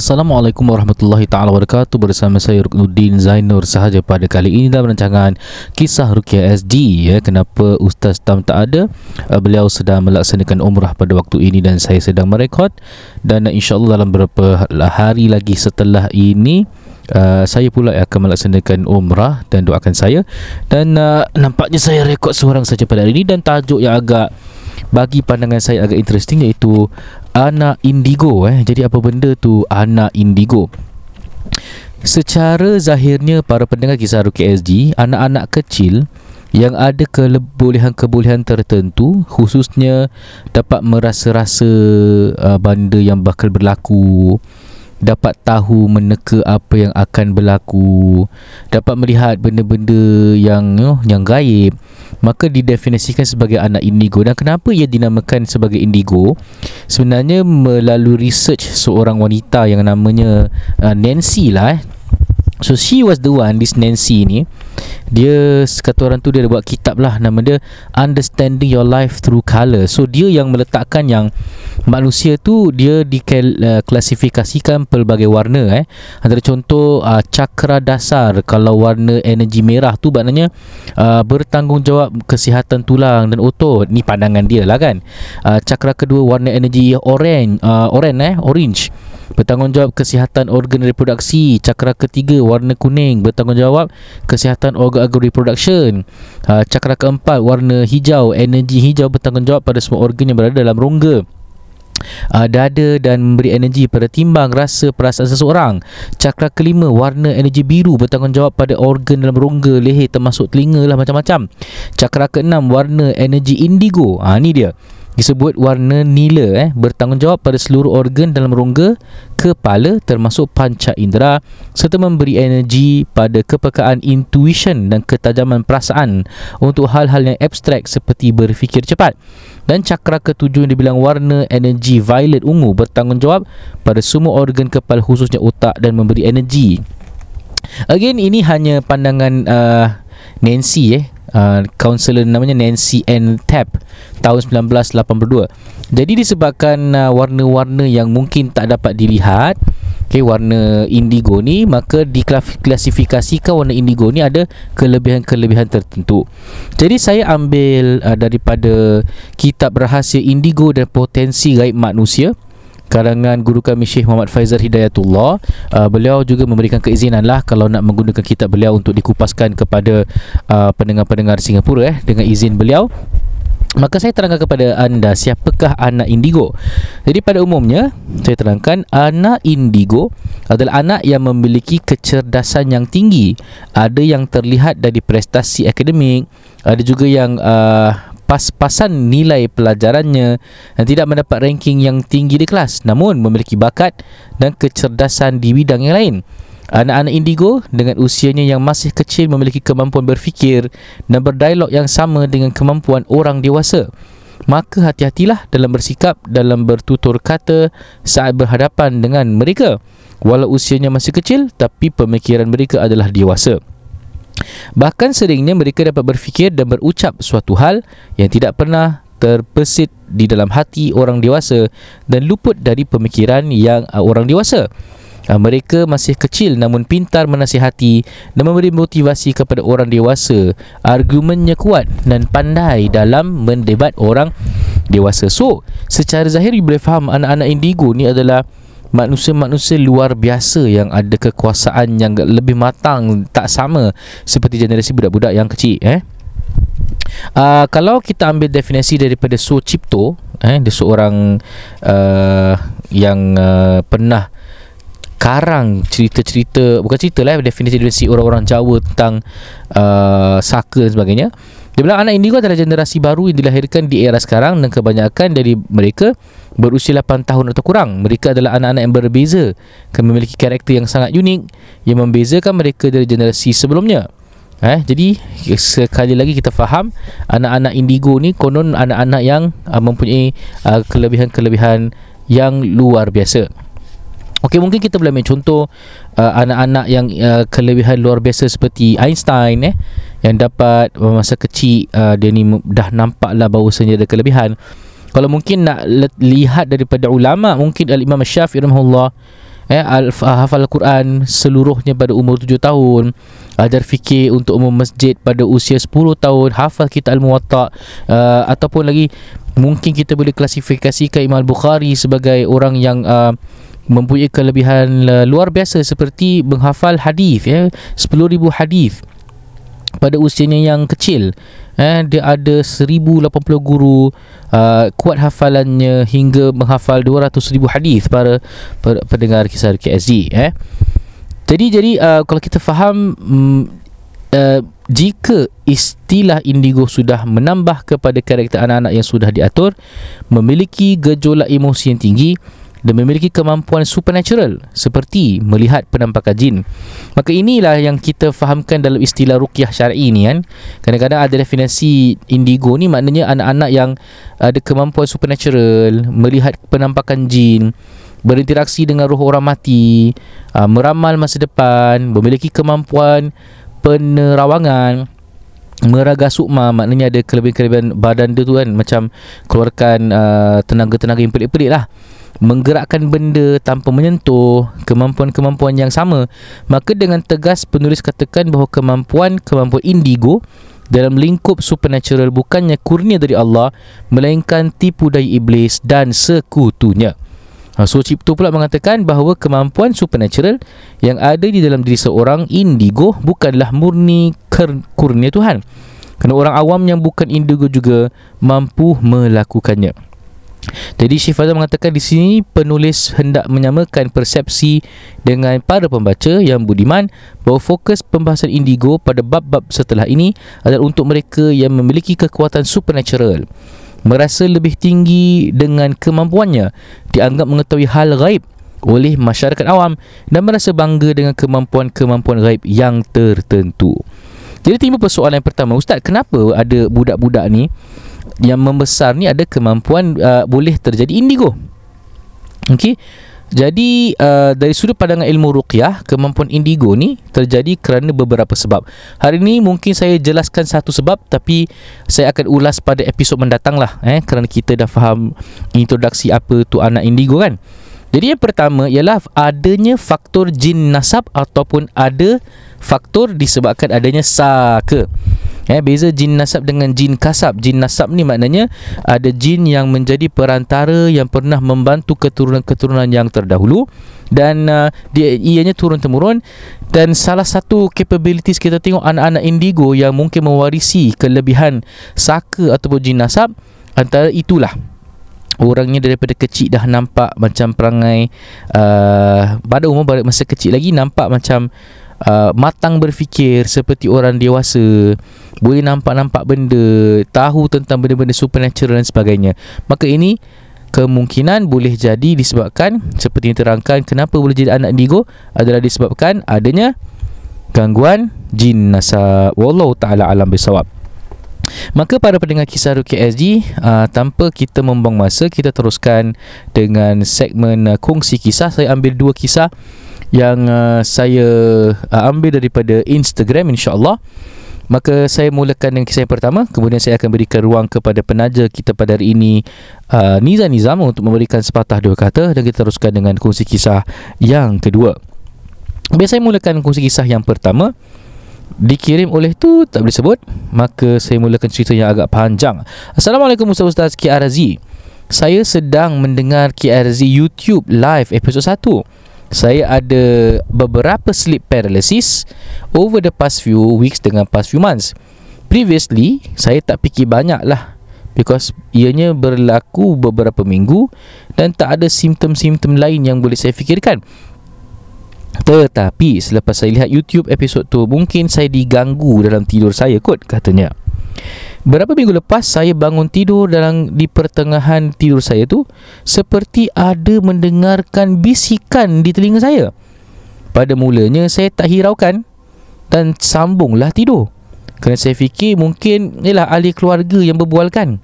Assalamualaikum warahmatullahi ta'ala wabarakatuh. Bersama saya Ruknuddin Zainur sahaja pada kali ini dalam rancangan Kisah Rukia SG. Kenapa Ustaz Tam tak ada? Beliau sedang melaksanakan umrah pada waktu ini dan saya sedang merekod. Dan insyaAllah dalam beberapa hari lagi setelah ini saya pula akan melaksanakan umrah, dan doakan saya. Dan nampaknya saya rekod seorang saja pada hari ini. Dan tajuk yang agak, bagi pandangan saya agak interesting, iaitu anak indigo. Jadi apa benda tu anak indigo? Secara zahirnya para pendengar Kisah Rukia SG, anak-anak kecil yang ada kebolehan-kebolehan tertentu, khususnya dapat merasa-rasa benda yang bakal berlaku, dapat tahu meneka apa yang akan berlaku, dapat melihat benda-benda yang gaib, maka didefinisikan sebagai anak indigo. Dan kenapa ia dinamakan sebagai indigo? Sebenarnya melalui research seorang wanita yang namanya Nancy lah. So she was the one, this Nancy ni, dia kata orang tu dia buat kitab lah, nama dia Understanding Your Life Through Colour. So dia yang meletakkan yang manusia tu dia diklasifikasikan pelbagai warna. Antara contoh cakra dasar, kalau warna energi merah tu maknanya bertanggungjawab kesihatan tulang dan otot. Ni pandangan dia lah kan. Cakra kedua warna energi orange, bertanggungjawab kesihatan organ reproduksi. Cakra ketiga warna kuning, bertanggungjawab kesihatan organ reproduction. Cakra keempat warna hijau, energi hijau, bertanggungjawab pada semua organ yang berada dalam rongga dada dan memberi energi pada timbang, rasa, perasaan seseorang. Cakra kelima warna energi biru, bertanggungjawab pada organ dalam rongga, leher termasuk telinga lah, macam-macam. Cakra keenam warna energi indigo, ni dia disebut warna nila, bertanggungjawab pada seluruh organ dalam rongga kepala termasuk panca indera, serta memberi energi pada kepekaan intuition dan ketajaman perasaan untuk hal-hal yang abstrak seperti berfikir cepat. Dan cakra ketujuh yang dibilang warna energi violet ungu, bertanggungjawab pada semua organ kepala khususnya otak dan memberi energi. Again, ini hanya pandangan Nancy kaunselor namanya Nancy N. Tapp tahun 1982. Jadi disebabkan warna-warna yang mungkin tak dapat dilihat, warna indigo ni, maka diklasifikasikan warna indigo ni ada kelebihan-kelebihan tertentu. Jadi saya ambil daripada kitab Rahsia Indigo dan Potensi Gaib Manusia karangan guru kami Sheikh Muhammad Faizal Hidayatullah. Beliau juga memberikan keizinan lah kalau nak menggunakan kitab beliau untuk dikupaskan kepada pendengar-pendengar Singapura dengan izin beliau. Maka saya terangkan kepada anda siapakah anak indigo. Jadi pada umumnya saya terangkan anak indigo adalah anak yang memiliki kecerdasan yang tinggi. Ada yang terlihat dari prestasi akademik, ada juga yang pas-pasan nilai pelajarannya dan tidak mendapat ranking yang tinggi di kelas, namun memiliki bakat dan kecerdasan di bidang yang lain. Anak-anak indigo dengan usianya yang masih kecil memiliki kemampuan berfikir dan berdialog yang sama dengan kemampuan orang dewasa. Maka hati-hatilah dalam bersikap, dalam bertutur kata saat berhadapan dengan mereka. Walau usianya masih kecil, tapi pemikiran mereka adalah dewasa. Bahkan seringnya mereka dapat berfikir dan berucap suatu hal yang tidak pernah terbesit di dalam hati orang dewasa dan luput dari pemikiran yang orang dewasa. Mereka masih kecil namun pintar menasihati dan memberi motivasi kepada orang dewasa. Argumennya kuat dan pandai dalam mendebat orang dewasa. So, secara zahir boleh faham anak-anak indigo ni adalah manusia-manusia luar biasa yang ada kekuasaan yang lebih matang, tak sama seperti generasi budak-budak yang kecil. Kalau kita ambil definisi daripada Sochipto, dia seorang yang pernah karang cerita-cerita, bukan cerita lah, definisi orang-orang Jawa tentang saka dan sebagainya. Dia bilang anak indigo adalah generasi baru yang dilahirkan di era sekarang, dan kebanyakan dari mereka berusia 8 tahun atau kurang. Mereka adalah anak-anak yang berbeza, memiliki karakter yang sangat unik yang membezakan mereka dari generasi sebelumnya. Jadi sekali lagi kita faham, anak-anak indigo ni konon anak-anak yang mempunyai kelebihan-kelebihan yang luar biasa. Okey, mungkin kita boleh ambil contoh anak-anak yang kelebihan luar biasa seperti Einstein, yang dapat masa kecil dia ni dah nampaklah bahawasanya ada kelebihan. Kalau mungkin nak lihat daripada ulama, mungkin Al-Imam Syafi'i rahimahullah, hafal Al-Quran seluruhnya pada umur 7 tahun, ajar fikir untuk umum masjid pada usia 10 tahun, hafal kitab Al-Muwatta, ataupun lagi mungkin kita boleh klasifikasikan Imam Al-Bukhari sebagai orang yang mempunyai kelebihan luar biasa seperti menghafal hadis, 10,000 hadis pada usianya yang kecil. Dia ada 1,080 guru, kuat hafalannya hingga menghafal 200,000 hadis para pendengar kisah Rukia SG. Jadi kalau kita faham, jika istilah indigo sudah menambah kepada karakter anak-anak yang sudah diatur, memiliki gejolak emosi yang tinggi dan memiliki kemampuan supernatural seperti melihat penampakan jin. Maka inilah yang kita fahamkan dalam istilah ruqyah syar'i ni kan. Kadang-kadang ada definisi indigo ni maknanya anak-anak yang ada kemampuan supernatural, melihat penampakan jin, berinteraksi dengan roh orang mati, meramal masa depan, memiliki kemampuan penerawangan, meraga sukma. Maknanya ada kelebihan-kelebihan badan dia tu kan, macam keluarkan tenaga-tenaga yang pelik-pelik lah, menggerakkan benda tanpa menyentuh, kemampuan-kemampuan yang sama. Maka dengan tegas penulis katakan bahawa kemampuan indigo dalam lingkup supernatural bukannya kurnia dari Allah, melainkan tipu daya iblis dan sekutunya. Sochipto pula mengatakan bahawa kemampuan supernatural yang ada di dalam diri seorang indigo bukanlah murni kurnia Tuhan, kerana orang awam yang bukan indigo juga mampu melakukannya. Jadi Syed Fazal mengatakan di sini penulis hendak menyamakan persepsi dengan para pembaca yang budiman bahawa fokus pembahasan indigo pada bab-bab setelah ini adalah untuk mereka yang memiliki kekuatan supernatural, merasa lebih tinggi dengan kemampuannya, dianggap mengetahui hal ghaib oleh masyarakat awam dan merasa bangga dengan kemampuan-kemampuan ghaib yang tertentu. Jadi timbul persoalan yang pertama, Ustaz, kenapa ada budak-budak ni yang membesar ni ada kemampuan boleh terjadi indigo? Okey. Jadi dari sudut pandangan ilmu ruqyah, kemampuan indigo ni terjadi kerana beberapa sebab. Hari ini mungkin saya jelaskan satu sebab, tapi saya akan ulas pada episod mendatang lah, kerana kita dah faham introduksi apa tu anak indigo kan. Jadi yang pertama ialah adanya faktor jin nasab ataupun ada faktor disebabkan adanya saka. Beza jin nasab dengan jin kasab. Jin nasab ni maknanya ada jin yang menjadi perantara yang pernah membantu keturunan-keturunan yang terdahulu, dan ianya turun-temurun. Dan salah satu capabilities kita tengok anak-anak indigo yang mungkin mewarisi kelebihan saka ataupun jin nasab, antara itulah orangnya daripada kecil dah nampak macam perangai, pada umur masa kecil lagi nampak macam matang berfikir seperti orang dewasa, boleh nampak-nampak benda, tahu tentang benda-benda supernatural dan sebagainya. Maka ini kemungkinan boleh jadi disebabkan, seperti yang terangkan, kenapa boleh jadi anak indigo adalah disebabkan adanya gangguan jin nasab. Wallahu ta'ala alam bisawab. Maka para pendengar kisah Rukia SG, tanpa kita membuang masa, kita teruskan dengan segmen kongsi kisah. Saya ambil 2 kisah yang saya ambil daripada Instagram, insyaAllah. Maka saya mulakan dengan kisah yang pertama, kemudian saya akan berikan ruang kepada penaja kita pada hari ini, Neeza Nizam, untuk memberikan sepatah 2 kata, dan kita teruskan dengan kongsi kisah yang kedua. Biasanya mulakan kongsi kisah yang pertama, dikirim oleh tu tak boleh sebut, maka saya mulakan cerita yang agak panjang. Assalamualaikum Ustaz KRSG. Saya sedang mendengar KRSG YouTube live episod 1. Saya ada beberapa sleep paralysis over the past few weeks dengan past few months. Previously, saya tak fikir banyak lah, because ianya berlaku beberapa minggu dan tak ada simptom-simptom lain yang boleh saya fikirkan. Tetapi selepas saya lihat YouTube episod tu, mungkin saya diganggu dalam tidur saya kot, katanya. Berapa minggu lepas saya bangun tidur, dalam di pertengahan tidur saya tu seperti ada mendengarkan bisikan di telinga saya. Pada mulanya saya tak hiraukan dan sambunglah tidur, kerana saya fikir mungkin ialah ahli keluarga yang berbualkan.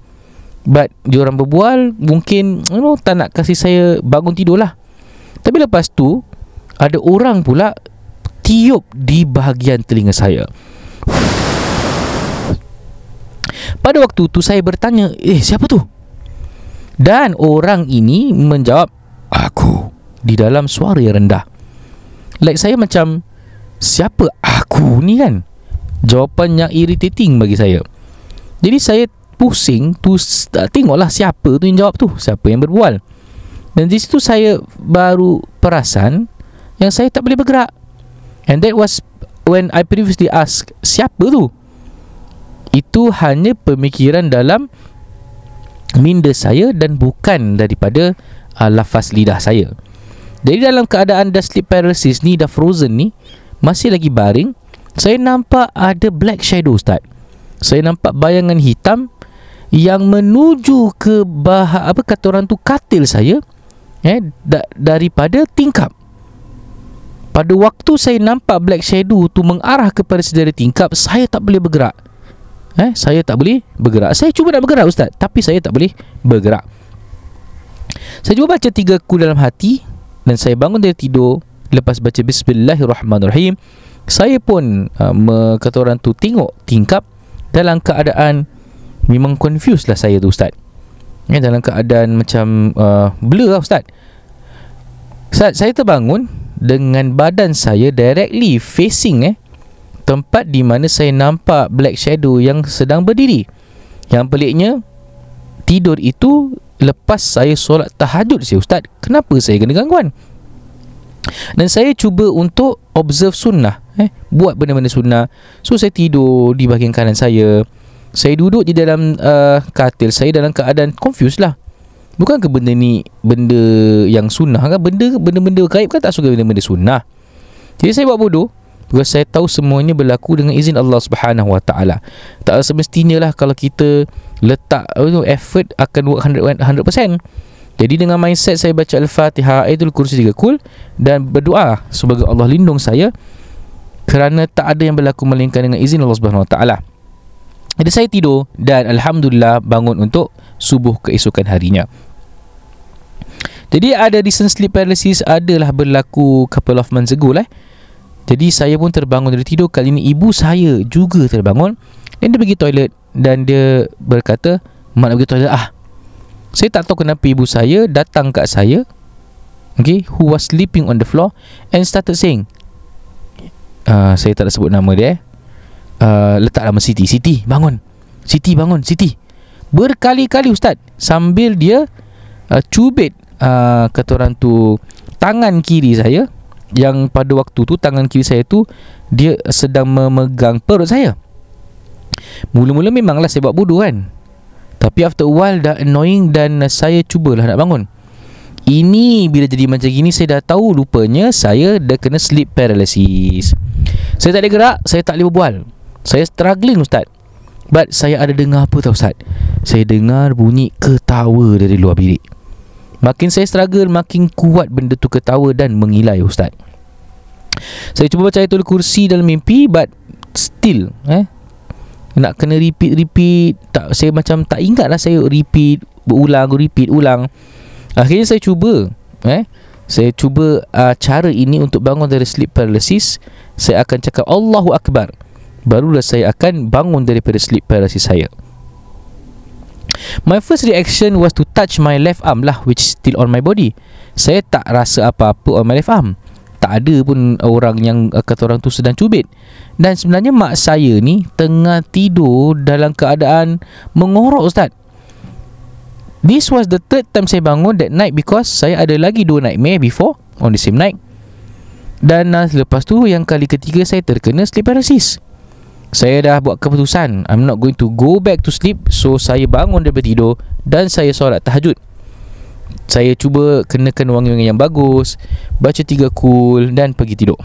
But diorang berbual, mungkin tak nak kasih saya bangun tidur lah. Tapi lepas tu ada orang pula tiup di bahagian telinga saya. Pada waktu tu saya bertanya, siapa tu? Dan orang ini menjawab, aku, di dalam suara yang rendah. Like saya macam, siapa aku ni kan? Jawapan yang irritating bagi saya. Jadi saya pusing tu, tengoklah siapa tu yang jawab tu, siapa yang berbual. Dan di situ saya baru perasan yang saya tak boleh bergerak. And that was when I previously asked, siapa tu? Itu hanya pemikiran dalam minda saya dan bukan daripada lafaz lidah saya. Jadi dalam keadaan dah sleep paralysis ni, dah frozen ni, masih lagi baring, saya nampak ada black shadow, Ustaz. Saya nampak bayangan hitam yang menuju ke katil saya, daripada tingkap. Pada waktu saya nampak black shadow tu mengarah kepada sedari tingkap, saya tak boleh bergerak. Saya cuba nak bergerak, Ustaz, tapi saya tak boleh bergerak. Saya cuba baca tiga ku dalam hati dan saya bangun dari tidur. Lepas baca Bismillahirrahmanirrahim, saya pun tengok tingkap dalam keadaan memang confused lah saya tu, Ustaz. Dalam keadaan macam blur lah, Ustaz. Saat saya terbangun dengan badan saya directly facing tempat di mana saya nampak black shadow yang sedang berdiri. Yang peliknya, tidur itu lepas saya solat tahajud saya, Ustaz. Kenapa saya kena gangguan? Dan saya cuba untuk observe sunnah, buat benda-benda sunnah. So saya tidur di bahagian kanan saya. Saya duduk di dalam katil saya dalam keadaan confused lah. Bukan ke benda ni benda yang sunnah kan? Benda-benda gaib kan tak suka benda-benda sunnah. Jadi saya buat bodoh, because saya tahu semuanya berlaku dengan izin Allah Subhanahu Wa Taala. Tak semestinya lah kalau kita letak effort akan work 100%. Jadi dengan mindset saya baca Al-Fatihah, Ayatul Kursi, tiga kul dan berdoa sebagai Allah lindung saya, kerana tak ada yang berlaku melainkan dengan izin Allah Subhanahu Wa Taala. Jadi saya tidur dan alhamdulillah bangun untuk subuh keesokan harinya. Jadi ada recent sleep paralysis adalah berlaku couple of months ago lah. Jadi saya pun terbangun dari tidur. Kali ini ibu saya juga terbangun dan dia pergi toilet dan dia berkata, "Mak nak pergi toilet ah." Saya tak tahu kenapa ibu saya datang kat saya, who was sleeping on the floor, and started saying, saya tak nak sebut nama dia, letak nama Siti. Siti bangun, Siti bangun, Siti. Berkali-kali, Ustaz, sambil dia cubit tangan kiri saya, yang pada waktu tu tangan kiri saya tu dia sedang memegang perut saya. Mula-mula memanglah saya buat bodoh kan, tapi after a while dah annoying dan saya cubalah nak bangun. Ini bila jadi macam gini, saya dah tahu rupanya saya dah kena sleep paralysis. Saya tak boleh gerak, saya tak boleh berbual. Saya struggling, Ustaz. But saya ada dengar apa tau, Ustaz? Saya dengar bunyi ketawa dari luar bilik. Makin saya struggle, makin kuat benda tu ketawa dan mengilai, Ustaz. Saya cuba baca Ayatul Kursi dalam mimpi, but still nak kena repeat. Saya macam tak ingat lah, saya repeat ulang. Akhirnya saya cuba cara ini untuk bangun dari sleep paralysis. Saya akan cakap Allahu Akbar, barulah saya akan bangun daripada sleep paralysis saya. My first reaction was to touch my left arm lah, which is still on my body. Saya tak rasa apa-apa on my left arm. Tak ada pun orang yang kata orang tu sedang cubit. Dan sebenarnya mak saya ni tengah tidur dalam keadaan mengorok, Ustaz. This was the third time saya bangun that night, because saya ada lagi 2 nightmare before on the same night. Dan lepas tu yang kali ketiga saya terkena sleep paralysis. Saya dah buat keputusan, I'm not going to go back to sleep. So saya bangun daripada tidur dan saya solat tahajud. Saya cuba kenakan wangi-wangi yang bagus, baca 3 kul dan pergi tidur.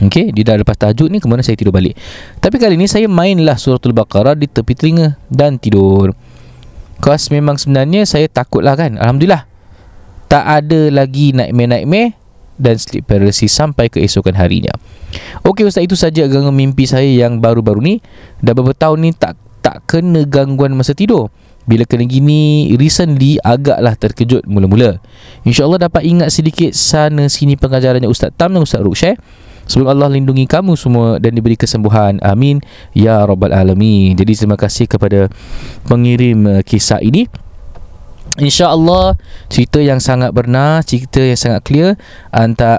Okey, dia dah lepas tahajud ni, kemudian saya tidur balik. Tapi kali ni saya mainlah suratul Baqarah di tepi telinga dan tidur. Kos memang sebenarnya saya takutlah kan. Alhamdulillah, tak ada lagi nightmare-nightmare dan sleep paralysis sampai keesokan harinya. Okey Ustaz, itu saja gangguan mimpi saya yang baru-baru ni. Dah beberapa tahun ni tak kena gangguan masa tidur. Bila kena gini recently, agaklah terkejut mula-mula. InsyaAllah dapat ingat sedikit sana sini pengajarannya Ustaz Tam dan Ustaz Rukia. Semoga Allah lindungi kamu semua dan diberi kesembuhan. Amin ya rabbal alamin. Jadi terima kasih kepada pengirim kisah ini. InsyaAllah cerita yang sangat bernas, cerita yang sangat clear.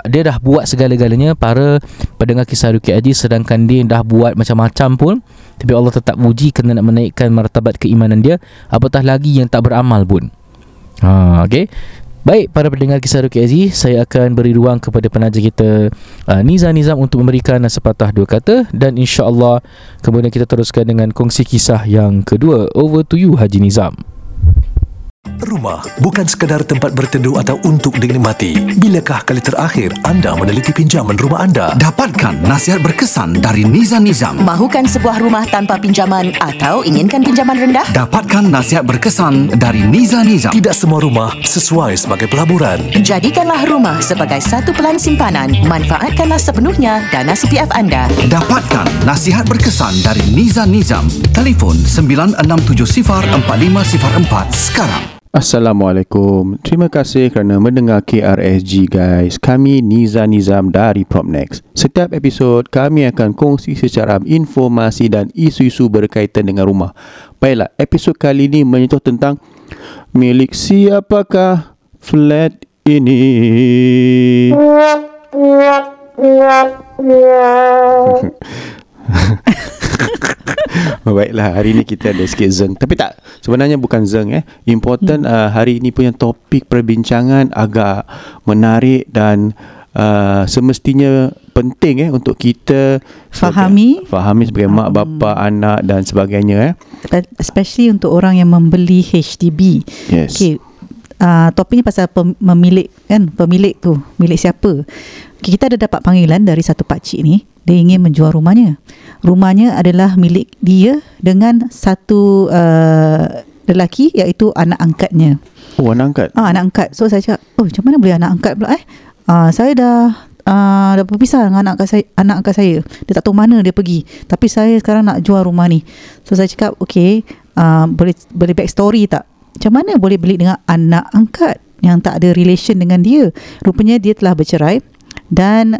Dia dah buat segala-galanya para pendengar Kisah Rukia Azji, sedangkan dia dah buat macam-macam pun, tapi Allah tetap uji kerana nak menaikkan martabat keimanan dia, apatah lagi yang tak beramal pun. Okey. Baik, para pendengar Kisah Rukia Azji, saya akan beri ruang kepada penaja kita Neeza Nizam untuk memberikan sepatah dua kata, dan insya-Allah kemudian kita teruskan dengan kongsi kisah yang kedua. Over to you Haji Nizam. Rumah bukan sekadar tempat berteduh atau untuk dinikmati. Bilakah kali terakhir anda meneliti pinjaman rumah anda? Dapatkan nasihat berkesan dari Neeza Nizam. Mahukan sebuah rumah tanpa pinjaman atau inginkan pinjaman rendah? Dapatkan nasihat berkesan dari Neeza Nizam. Tidak semua rumah sesuai sebagai pelaburan. Jadikanlah rumah sebagai satu pelan simpanan. Manfaatkanlah sepenuhnya dana CPF anda. Dapatkan nasihat berkesan dari Neeza Nizam. Telefon 96704504 sekarang. Assalamualaikum. Terima kasih kerana mendengar KRSG guys. Kami Neeza Nizam dari PropNext. Setiap episod kami akan kongsi secara informasi dan isu-isu berkaitan dengan rumah. Baiklah, episod kali ini menyentuh tentang milik siapakah flat ini? Baiklah, hari ni kita ada sikit zeng. Tapi tak, sebenarnya bukan zeng Important, hari ini punya topik perbincangan agak menarik dan semestinya penting untuk kita fahami sebagai mak, bapa, anak dan sebagainya Especially untuk orang yang membeli HDB. Yes. Okay, topik ni pasal pemilik kan, pemilik tu, milik siapa. Okay, kita ada dapat panggilan dari satu pakcik ni. Dia ingin menjual rumahnya. Rumahnya adalah milik dia dengan satu lelaki, iaitu anak angkatnya. Oh, anak angkat? Anak angkat. So saya cakap, oh macam mana boleh anak angkat pula saya dah berpisah dengan anak angkat saya. Dia tak tahu mana dia pergi. Tapi saya sekarang nak jual rumah ni. So saya cakap, okay, boleh back story tak? Macam mana boleh beli dengan anak angkat yang tak ada relation dengan dia? Rupanya dia telah bercerai. Dan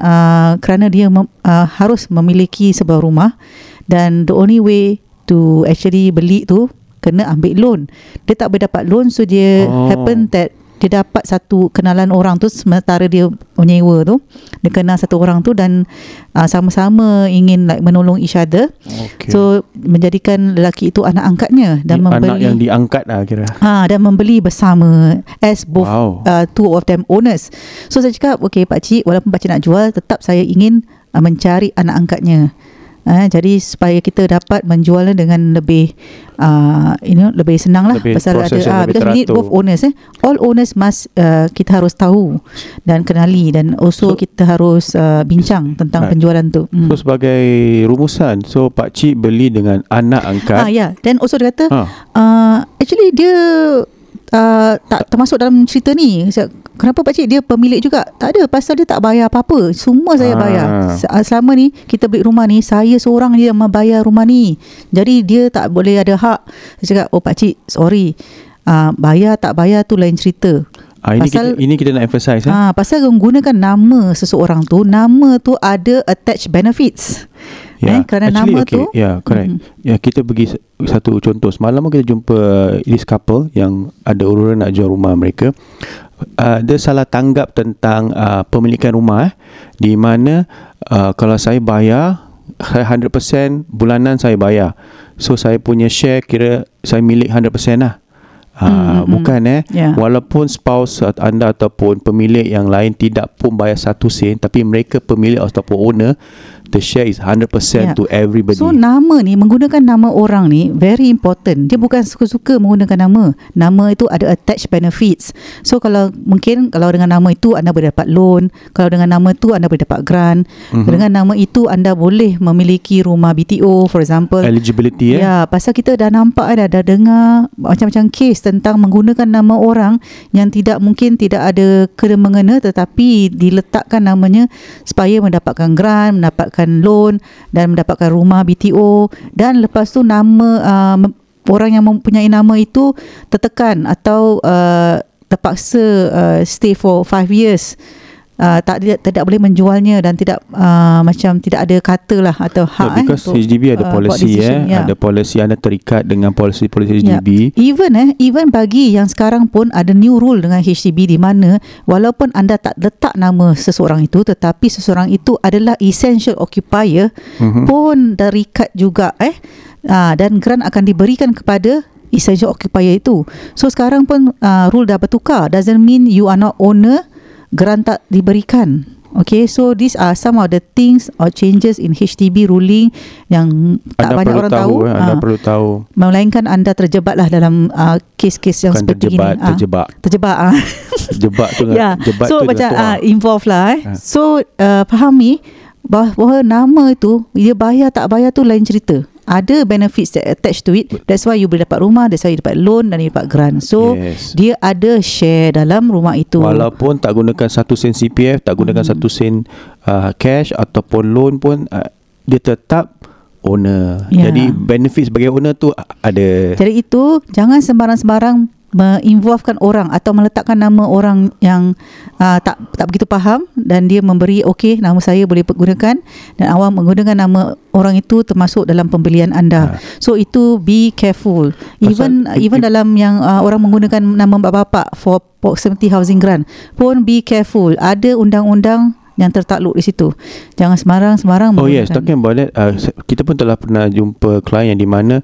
kerana dia harus memiliki sebuah rumah, dan the only way to actually beli tu kena ambil loan. Dia tak boleh dapat loan, so dia happen that dia dapat satu kenalan orang tu sementara dia menyewa tu. Dia kenal satu orang tu dan sama-sama ingin like menolong each other. Okay. So menjadikan lelaki itu anak angkatnya dan membeli, anak yang diangkat lah kira. Dan membeli bersama as both, wow, two of them owners. So saya cakap, okay pakcik, walaupun pakcik nak jual, tetap saya ingin mencari anak angkatnya. Jadi supaya kita dapat menjualnya dengan lebih lebih senang lah, pasal ada because we need both owners all owners must kita harus tahu dan kenali, dan also kita harus bincang tentang penjualan tu. So sebagai rumusan, so pakcik beli dengan anak angkat. Then also dia kata actually dia tak termasuk dalam cerita ni. Kenapa pakcik? Dia pemilik juga. Tak ada, pasal dia tak bayar apa-apa. Semua saya bayar. Selama ni kita beli rumah ni, saya seorang je yang membayar rumah ni. Jadi dia tak boleh ada hak. Saya cakap, oh pakcik, sorry, bayar tak bayar tu lain cerita. Pasal, ini kita nak emphasize pasal menggunakan nama seseorang tu, nama tu ada attached benefits. Kerana actually, nama tu correct. Kita pergi satu contoh. Semalam kita jumpa this couple yang ada urusan nak jual rumah mereka. Dia salah tanggap tentang pemilikan rumah di mana kalau saya bayar 100% bulanan saya bayar, so saya punya share kira saya milik 100% lah. Bukan walaupun spouse anda ataupun pemilik yang lain tidak pun bayar satu sen, tapi mereka pemilik ataupun owner, the share is 100% to everybody. So nama ni, menggunakan nama orang ni very important. Dia bukan suka-suka menggunakan nama. Nama itu ada attached benefits. So kalau mungkin kalau dengan nama itu anda boleh dapat loan, kalau dengan nama itu anda boleh dapat grant, dengan nama itu anda boleh memiliki rumah BTO for example. Eligibility ya. Pasal kita dah nampak, dah dengar macam-macam kes tentang menggunakan nama orang yang tidak mungkin, tidak ada kena-mengena tetapi diletakkan namanya supaya mendapatkan grant, mendapatkan loan dan mendapatkan rumah BTO, dan lepas tu nama orang yang mempunyai nama itu tertekan atau terpaksa stay for 5 years. Tidak boleh menjualnya dan tidak macam tidak ada kata lah atau hak. Because HDB ada polisi ada polisi, anda terikat dengan polisi-polisi HDB. Even bagi yang sekarang pun ada new rule dengan HDB di mana walaupun anda tak letak nama seseorang itu tetapi seseorang itu adalah essential occupier pun terikat juga dan grant akan diberikan kepada essential occupier itu. So sekarang pun rule dah bertukar, doesn't mean you are not owner, grant tak diberikan. Okay, so these are some of the things or changes in HDB ruling yang tak anda banyak orang tahu. Anda perlu tahu. Melainkan anda terjebatlah dalam kes-kes yang bukan seperti terjebat, ini. Terjebak. Terjebak tu. So tu macam involve lah. So fahami bahawa nama itu, dia bayar tak bayar tu lain cerita. Ada benefits that attached to it. That's why you boleh dapat rumah, that's why you dapat loan dan you dapat grant. So dia ada share dalam rumah itu. Walaupun tak gunakan 1 sen CPF, tak gunakan 1 sen cash ataupun loan pun, dia tetap owner. Jadi benefits sebagai owner tu ada. Jadi itu jangan sembarang-sembarang menginvolvekan orang atau meletakkan nama orang yang tak begitu faham dan dia memberi nama saya boleh gunakan dan awam menggunakan nama orang itu termasuk dalam pembelian anda. So itu be careful. Even dalam yang orang menggunakan nama bapak-bapak for proximity housing grant pun be careful. Ada undang-undang yang tertakluk di situ. Jangan sembarang-sembarang menggunakan. Talking about that, kita pun telah pernah jumpa klien yang di mana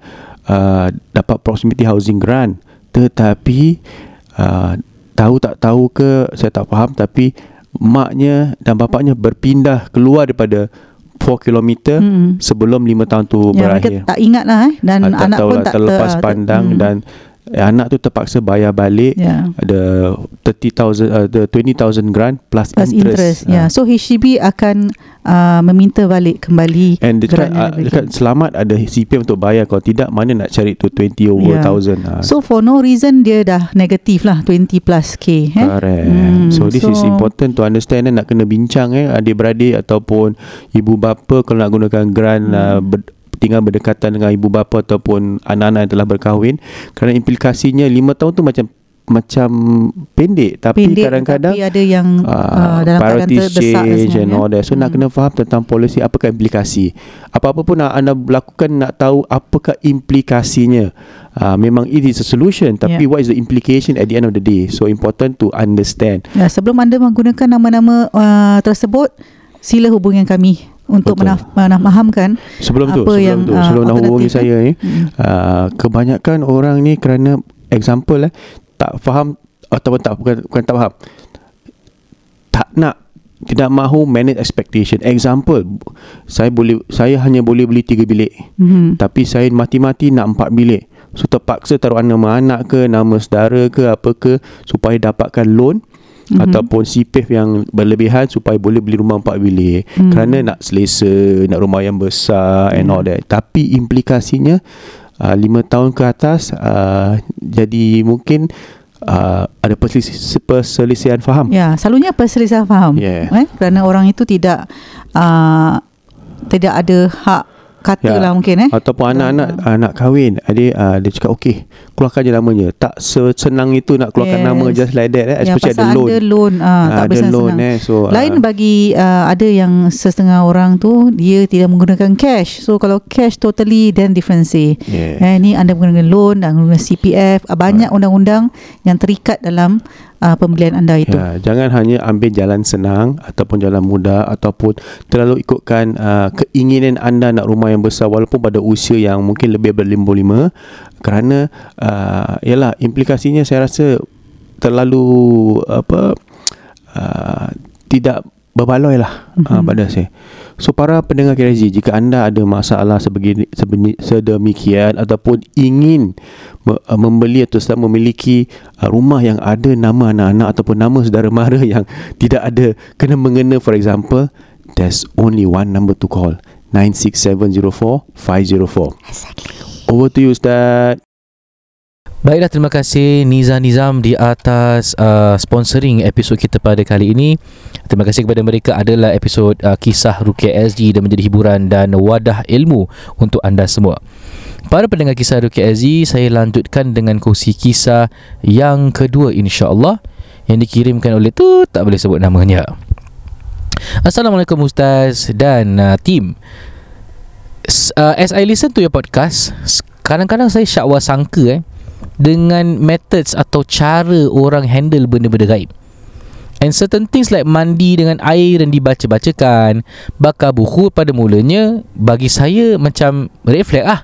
dapat proximity housing grant tetapi tahu tak tahu ke, saya tak faham, tapi maknya dan bapaknya berpindah keluar daripada 4 km sebelum 5 tahun tu berakhir. Tak ingat lah dan anak pun tak terlepas pandang dan anak tu terpaksa bayar balik the 30,000 the 20,000 grant plus interest. So HDB akan meminta balik kembali. And dekat selamat ada CPF untuk bayar, kalau tidak mana nak cari tu 20,000. So for no reason dia dah negatif lah 20+K. Correct. So this is important to understand. Nak kena bincang adik-beradik ataupun ibu bapa kalau nak gunakan grant tinggal berdekatan dengan ibu bapa ataupun anak-anak yang telah berkahwin, kerana implikasinya 5 tahun tu macam pendek tapi kadang-kadang tapi ada yang dalam priority change and all that. So nak kena faham tentang polisi, apakah implikasi. Apa-apa pun anda lakukan nak tahu apakah implikasinya. Memang it is a solution tapi what is the implication at the end of the day. So important to understand. Sebelum anda menggunakan nama-nama tersebut, sila hubungi kami untuk memahamkan sebelum nak hubungi saya ni. Kebanyakan orang ni kerana example tak faham ataupun bukan tak faham, tidak mahu manage expectation. Example, saya hanya boleh beli 3 bilik tapi saya mati-mati nak 4 bilik. So terpaksa taruh nama anak ke, nama saudara ke, apa ke, supaya dapatkan loan ataupun CPF yang berlebihan supaya boleh beli rumah 4 bilik kerana nak selesa, nak rumah yang besar and all that. Tapi implikasinya 5 tahun ke atas jadi mungkin ada perselisihan faham. Selalunya perselisihan faham kerana orang itu tidak ada hak kata lah mungkin ataupun anak kahwin dia cakap keluarkan je namanya. Tak senang itu nak keluarkan nama just like that especially pasal ada loan, tak bersenang senang lain bagi ada yang setengah orang tu dia tidak menggunakan cash. So kalau cash totally then different ni anda menggunakan loan dan menggunakan CPF. Banyak undang-undang yang terikat dalam pembelian anda itu. Jangan hanya ambil jalan senang ataupun jalan mudah ataupun terlalu ikutkan keinginan anda nak rumah yang besar walaupun pada usia yang mungkin lebih berlima-lima, kerana yalah implikasinya saya rasa terlalu tidak berbaloi lah pada saya. So para pendengar KRSG, jika anda ada masalah sedemikian ataupun ingin membeli atau memiliki rumah yang ada nama anak-anak ataupun nama saudara mara yang tidak ada kena mengena, for example, there's only one number to call, 96704-504. Exactly. Over to you, Ustaz. Baiklah, terima kasih Neeza Nizam di atas sponsoring episod kita pada kali ini. Terima kasih kepada mereka, adalah episod Kisah Rukia SG dan menjadi hiburan dan wadah ilmu untuk anda semua. Para pendengar Kisah Rukia SG, saya lanjutkan dengan kongsi kisah yang kedua insya-Allah yang dikirimkan oleh tu tak boleh sebut namanya. Assalamualaikum Ustaz dan tim. As I listen to your podcast, kadang-kadang saya syakwa sangka dengan methods atau cara orang handle benda-benda gaib. And certain things like mandi dengan air dan dibaca-bacakan, bakar buku pada mulanya, bagi saya macam reflect lah.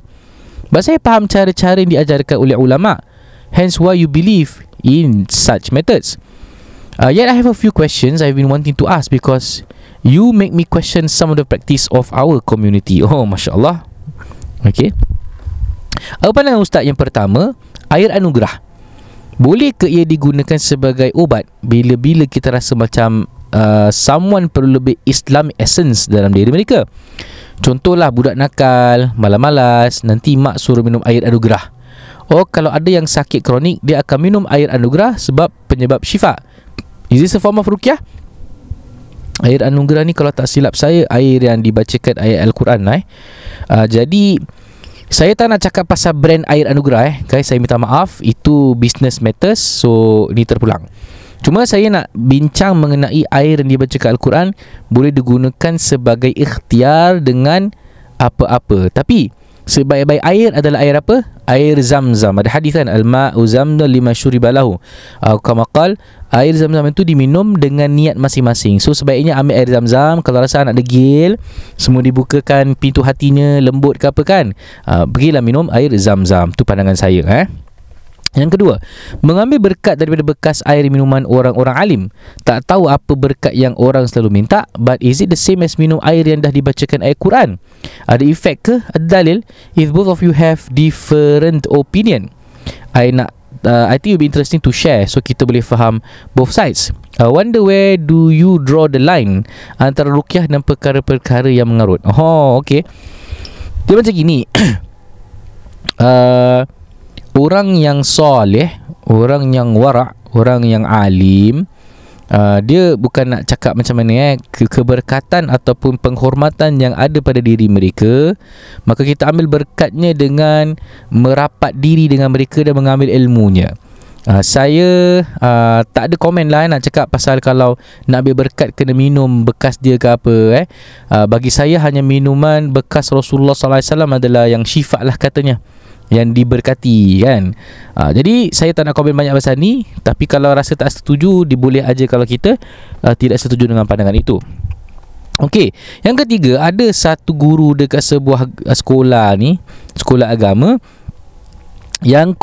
But saya faham cara-cara yang diajarkan oleh ulama, hence why you believe in such methods. Yet I have a few questions I've been wanting to ask because you make me question some of the practice of our community. Oh, Masya Allah. Okay. Apa pandangan Ustaz yang pertama, air anugerah, boleh ke ia digunakan sebagai ubat bila-bila kita rasa macam someone perlu lebih Islamic essence dalam diri mereka? Contohlah budak nakal, malas-malas, nanti mak suruh minum air anugerah. Oh, kalau ada yang sakit kronik, dia akan minum air anugerah sebab penyebab syifa. Is this a form of ruqyah? Air anugerah ni kalau tak silap saya, air yang dibacakan ayat Al-Quran lah. Jadi saya tak nak cakap pasal brand air anugerah guys, saya minta maaf, itu business matters, so ni terpulang. Cuma saya nak bincang mengenai air yang dibacakan Al-Quran boleh digunakan sebagai ikhtiar dengan apa-apa. Tapi sebaik-baik air adalah air apa? Air Zamzam. Ada hadis kan, al-ma'u zamzam lima syuribalahu kama qal. Air Zamzam itu diminum dengan niat masing-masing. So sebaiknya ambil air Zamzam. Kalau rasa anak degil, semua dibukakan pintu hatinya, lembut ke apa kan, pergilah minum air Zamzam. Itu pandangan saya. Yang kedua, mengambil berkat daripada bekas air minuman orang-orang alim. Tak tahu apa berkat yang orang selalu minta, but is it the same as minum air yang dah dibacakan ayat Quran? Ada efek ke? Ada dalil? If both of you have different opinion, I think it will be interesting to share, so kita boleh faham both sides. I wonder where do you draw the line antara ruqyah dan perkara-perkara yang mengarut. Oh, okay. Dia macam gini. Orang yang soleh, orang yang warak, orang yang alim, dia bukan nak cakap macam mana keberkatan ataupun penghormatan yang ada pada diri mereka. Maka kita ambil berkatnya dengan merapat diri dengan mereka dan mengambil ilmunya. Saya tak ada komen lah nak cakap pasal kalau nak ambil berkat kena minum bekas dia ke apa. Bagi saya hanya minuman bekas Rasulullah SAW adalah yang syifa lah katanya, yang diberkati kan. Jadi saya tak nak komen banyak pasal ni, tapi kalau rasa tak setuju, diboleh aja kalau kita tidak setuju dengan pandangan itu. Okey, yang ketiga, ada satu guru dekat sebuah sekolah ni, sekolah agama, yang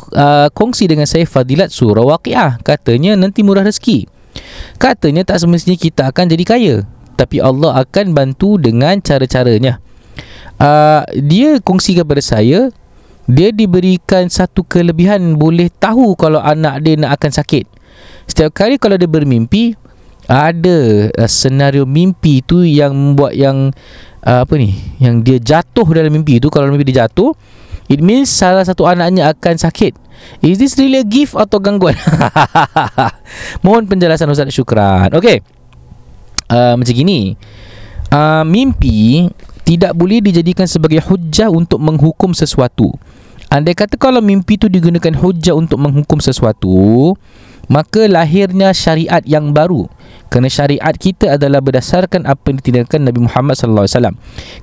kongsi dengan saya fadilat surah Waqiah. Katanya nanti murah rezeki. Katanya tak semestinya kita akan jadi kaya, tapi Allah akan bantu dengan cara-caranya. Dia kongsi kepada saya, dia diberikan satu kelebihan, boleh tahu kalau anak dia nak akan sakit. Setiap kali kalau dia bermimpi, ada senario mimpi tu yang membuat yang yang dia jatuh dalam mimpi tu. Kalau mimpi dia jatuh, it means salah satu anaknya akan sakit. Is this really a gift atau gangguan? Mohon penjelasan Ustaz, syukran. Okay, macam gini, mimpi tidak boleh dijadikan sebagai hujah untuk menghukum sesuatu. Andai kata kalau mimpi itu digunakan hujah untuk menghukum sesuatu, maka lahirnya syariat yang baru. Kerana syariat kita adalah berdasarkan apa yang ditindakan Nabi Muhammad SAW.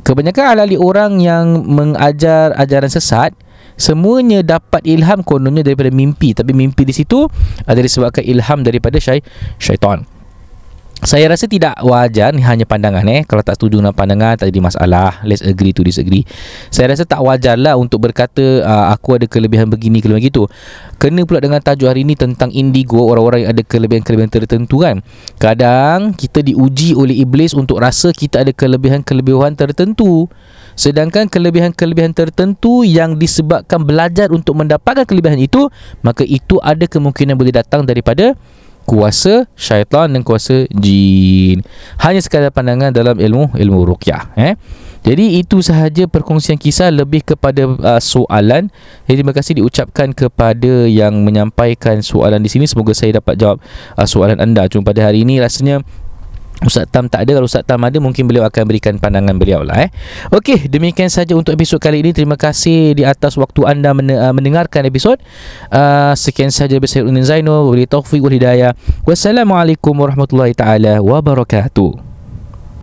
Kebanyakan ahli orang yang mengajar ajaran sesat, semuanya dapat ilham kononnya daripada mimpi. Tapi mimpi di situ adalah disebabkan ilham daripada syaitan. Saya rasa tidak wajar, ni hanya pandangan kalau tak setuju dengan pandangan tak jadi masalah, let's agree to disagree. Saya rasa tak wajarlah untuk berkata aku ada kelebihan begini, kelebihan gitu. Kena pula dengan tajuk hari ni tentang indigo, orang-orang yang ada kelebihan-kelebihan tertentu kan. Kadang kita diuji oleh iblis untuk rasa kita ada kelebihan-kelebihan tertentu, sedangkan kelebihan-kelebihan tertentu yang disebabkan belajar untuk mendapatkan kelebihan itu, maka itu ada kemungkinan boleh datang daripada kuasa syaitan dan kuasa jin. Hanya sekadar pandangan dalam ilmu ruqyah. Jadi itu sahaja perkongsian kisah, lebih kepada soalan. Jadi, terima kasih diucapkan kepada yang menyampaikan soalan di sini. Semoga saya dapat jawab soalan anda. Cuma pada hari ini rasanya Ustaz Tam tak ada. Kalau Ustaz Tam ada, mungkin beliau akan berikan pandangan beliau lah. Okey, demikian saja untuk episod kali ini. Terima kasih di atas waktu anda mendengarkan episod. Sekian saja dari Ruknuddin Zainur, wabillahi taufiq wal hidayah. Wassalamualaikum warahmatullahi taala wabarakatuh.